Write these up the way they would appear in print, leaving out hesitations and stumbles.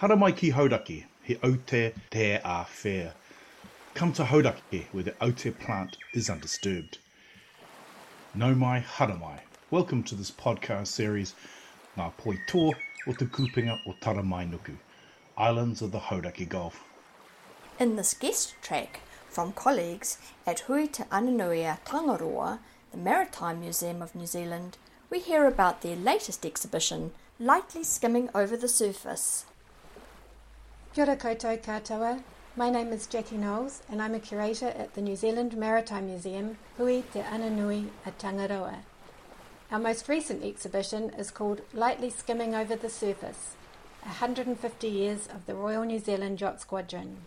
Hara mai ki Hauraki, he aute te a whea. Come to Hauraki, where the aute plant is undisturbed. No mai, hara mai. Welcome to this podcast series, Ngā Poitoa o Te Kūpenga o Taramainuku, Islands of the Hauraki Gulf. In this guest track from colleagues at Hui te Ananui a Tangaroa, the Maritime Museum of New Zealand, we hear about their latest exhibition, Lightly Skimming Over the Surface. Kia ora koutou katoa. My name is Jackie Knowles and I'm a curator at the New Zealand Maritime Museum, Hui te Ananui a Tangaroa. Our most recent exhibition is called Lightly Skimming Over the Surface, 150 Years of the Royal New Zealand Yacht Squadron.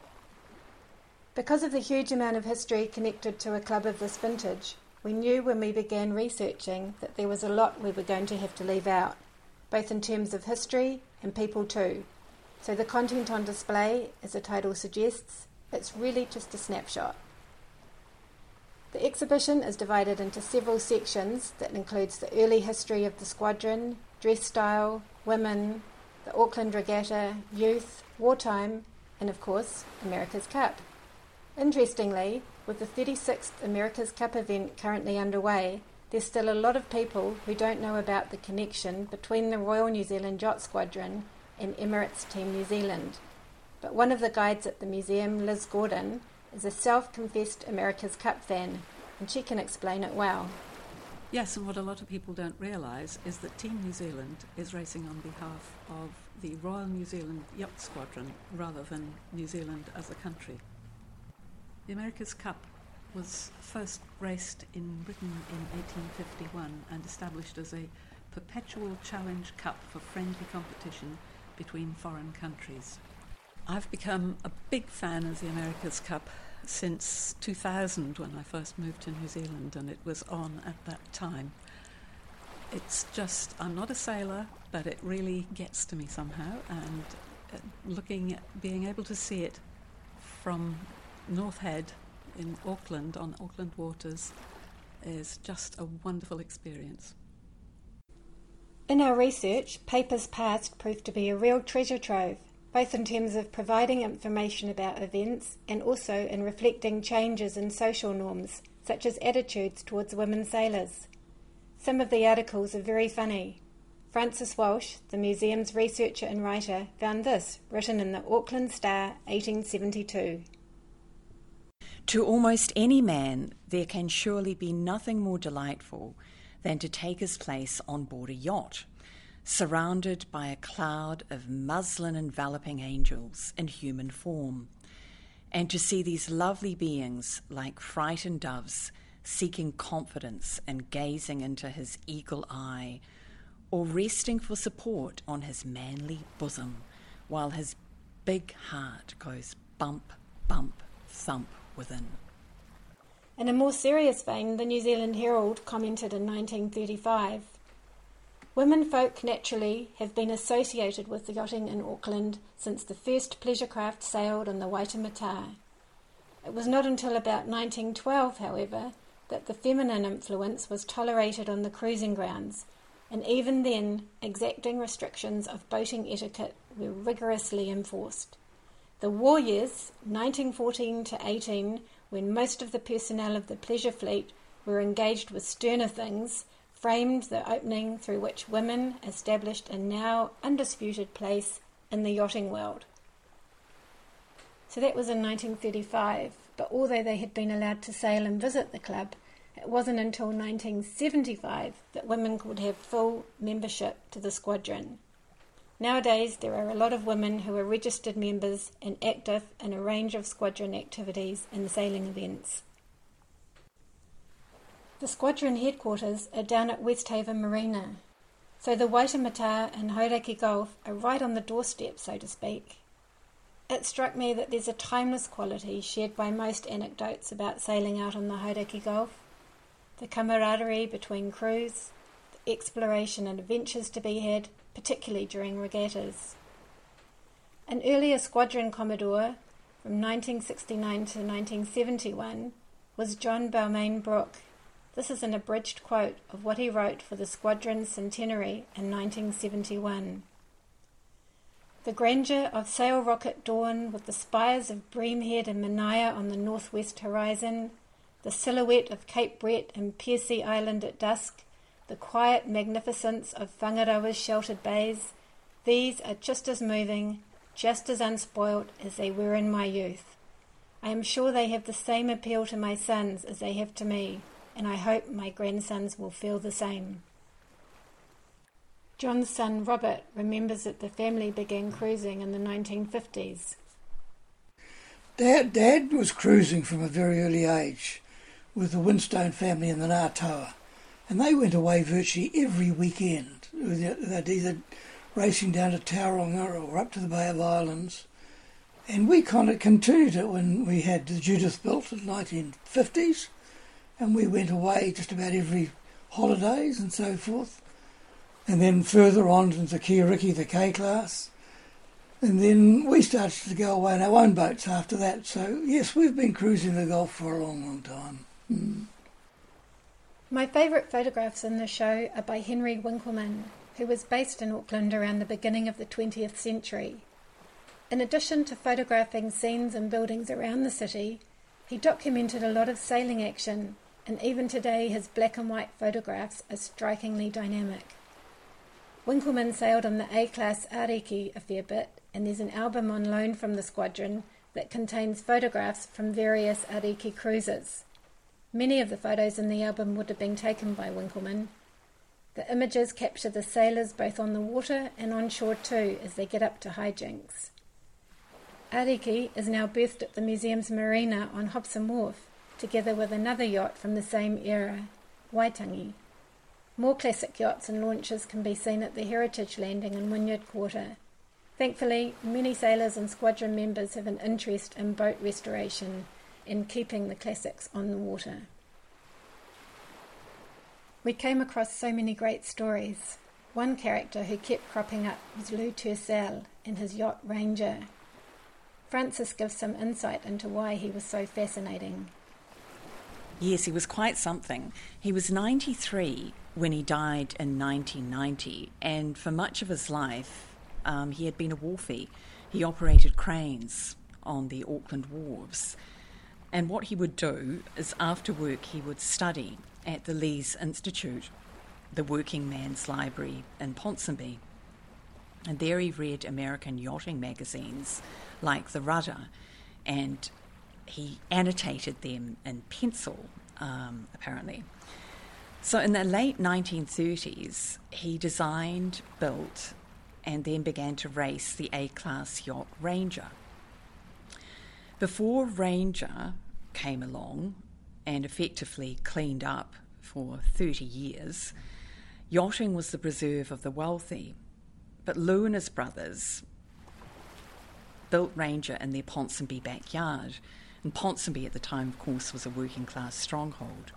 Because of the huge amount of history connected to a club of this vintage, we knew when we began researching that there was a lot we were going to have to leave out, both in terms of history and people too. So the content on display, as the title suggests, it's really just a snapshot. The exhibition is divided into several sections that includes the early history of the squadron, dress style, women, the Auckland Regatta, youth, wartime, and of course, America's Cup. Interestingly, with the 36th America's Cup event currently underway, there's still a lot of people who don't know about the connection between the Royal New Zealand Yacht Squadron and Emirates Team New Zealand. But one of the guides at the museum, Liz Gordon, is a self-confessed America's Cup fan, and she can explain it well. Yes, and what a lot of people don't realise is that Team New Zealand is racing on behalf of the Royal New Zealand Yacht Squadron rather than New Zealand as a country. The America's Cup was first raced in Britain in 1851 and established as a perpetual challenge cup for friendly competition between foreign countries. I've become a big fan of the America's Cup since 2000 when I first moved to New Zealand, and it was on at that time. It's just, I'm not a sailor, but it really gets to me somehow, and being able to see it from North Head in Auckland on Auckland waters is just a wonderful experience. In our research, papers past proved to be a real treasure trove, both in terms of providing information about events and also in reflecting changes in social norms, such as attitudes towards women sailors. Some of the articles are very funny. Francis Walsh, the museum's researcher and writer, found this, written in the Auckland Star, 1872. To almost any man, there can surely be nothing more delightful than to take his place on board a yacht, surrounded by a cloud of muslin enveloping angels in human form, and to see these lovely beings like frightened doves seeking confidence and gazing into his eagle eye, or resting for support on his manly bosom while his big heart goes bump, bump, thump within. In a more serious vein, the New Zealand Herald commented in 1935, "Womenfolk naturally have been associated with the yachting in Auckland since the first pleasure craft sailed on the Waitemata. It was not until about 1912, however, that the feminine influence was tolerated on the cruising grounds, and even then, exacting restrictions of boating etiquette were rigorously enforced. The war years, 1914 to 18, when most of the personnel of the pleasure fleet were engaged with sterner things, framed the opening through which women established a now undisputed place in the yachting world." So that was in 1935, but although they had been allowed to sail and visit the club, it wasn't until 1975 that women could have full membership to the squadron. Nowadays, there are a lot of women who are registered members and active in a range of squadron activities and sailing events. The squadron headquarters are down at Westhaven Marina, so the Waitemata and Hauraki Gulf are right on the doorstep, so to speak. It struck me that there's a timeless quality shared by most anecdotes about sailing out on the Hauraki Gulf, the camaraderie between crews, the exploration and adventures to be had, particularly during regattas. An earlier squadron commodore from 1969 to 1971 was John Balmain Brook. This is an abridged quote of what he wrote for the squadron's centenary in 1971. The grandeur of sail rocket dawn with the spires of Breamhead and Manaia on the northwest horizon, the silhouette of Cape Brett and Piercy Island at dusk, the quiet magnificence of Whangarawa's sheltered bays, these are just as moving, just as unspoilt as they were in my youth. I am sure they have the same appeal to my sons as they have to me, and I hope my grandsons will feel the same. John's son Robert remembers that the family began cruising in the 1950s. Dad was cruising from a very early age with the Winstone family in the Ngātoua, and they went away virtually every weekend. They'd either racing down to Tauranga or up to the Bay of Islands, and we kind of continued it when we had the Judith built in the 1950s, and we went away just about every holidays and so forth. And then further on into Kiariki, the K-class. And then we started to go away in our own boats after that. So, yes, we've been cruising the Gulf for a long, long time. My favourite photographs in the show are by Henry Winkelmann, who was based in Auckland around the beginning of the 20th century. In addition to photographing scenes and buildings around the city, he documented a lot of sailing action, and even today his black and white photographs are strikingly dynamic. Winkelmann sailed on the A-class Ariki a fair bit, and there's an album on loan from the squadron that contains photographs from various Ariki cruises. Many of the photos in the album would have been taken by Winkelmann. The images capture the sailors both on the water and on shore too as they get up to hijinks. Ariki is now berthed at the museum's marina on Hobson Wharf, together with another yacht from the same era, Waitangi. More classic yachts and launches can be seen at the Heritage Landing in Wynyard Quarter. Thankfully, many sailors and squadron members have an interest in boat restoration and keeping the classics on the water. We came across so many great stories. One character who kept cropping up was Lou Tursel and his yacht Ranger. Francis gives some insight into why he was so fascinating. Yes, he was quite something. He was 93 when he died in 1990, and for much of his life he had been a wharfie. He operated cranes on the Auckland wharves, and what he would do is after work he would study at the Lees Institute, the working man's library in Ponsonby, and there he read American yachting magazines like the Rudder, and he annotated them in pencil, apparently. So in the late 1930s, he designed, built, and then began to race the A-class yacht Ranger. Before Ranger came along and effectively cleaned up for 30 years, yachting was the preserve of the wealthy. But Lou and his brothers built Ranger in their Ponsonby backyard, and Ponsonby at the time, of course, was a working-class stronghold.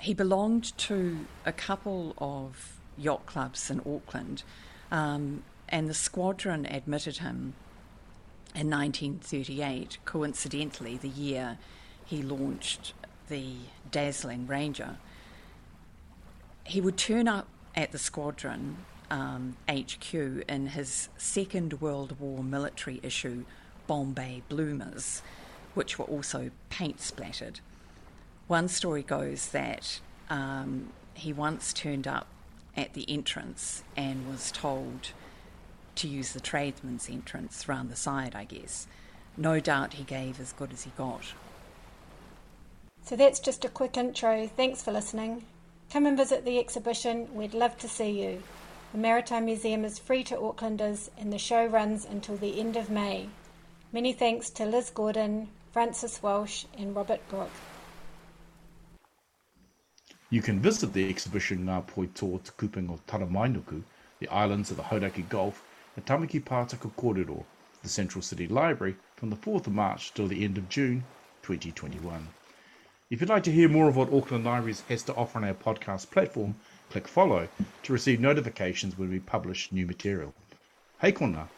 He belonged to a couple of yacht clubs in Auckland, and the squadron admitted him in 1938, coincidentally the year he launched the Dazzling Ranger. He would turn up at the squadron HQ in his Second World War military issue, Bombay Bloomers, which were also paint-splattered. One story goes that he once turned up at the entrance and was told to use the tradesman's entrance round the side, I guess. No doubt he gave as good as he got. So that's just a quick intro. Thanks for listening. Come and visit the exhibition. We'd love to see you. The Maritime Museum is free to Aucklanders, and the show runs until the end of May. Many thanks to Liz Gordon, Francis Walsh and Robert Brook. You can visit the exhibition Ngā Poitō Te Kuping o Taramainuku, the islands of the Hauraki Gulf, at Tamaki Pātaka Kōrero, the Central City Library, from the 4th of March till the end of June 2021. If you'd like to hear more of what Auckland Libraries has to offer on our podcast platform, click follow to receive notifications when we publish new material. Hei kona!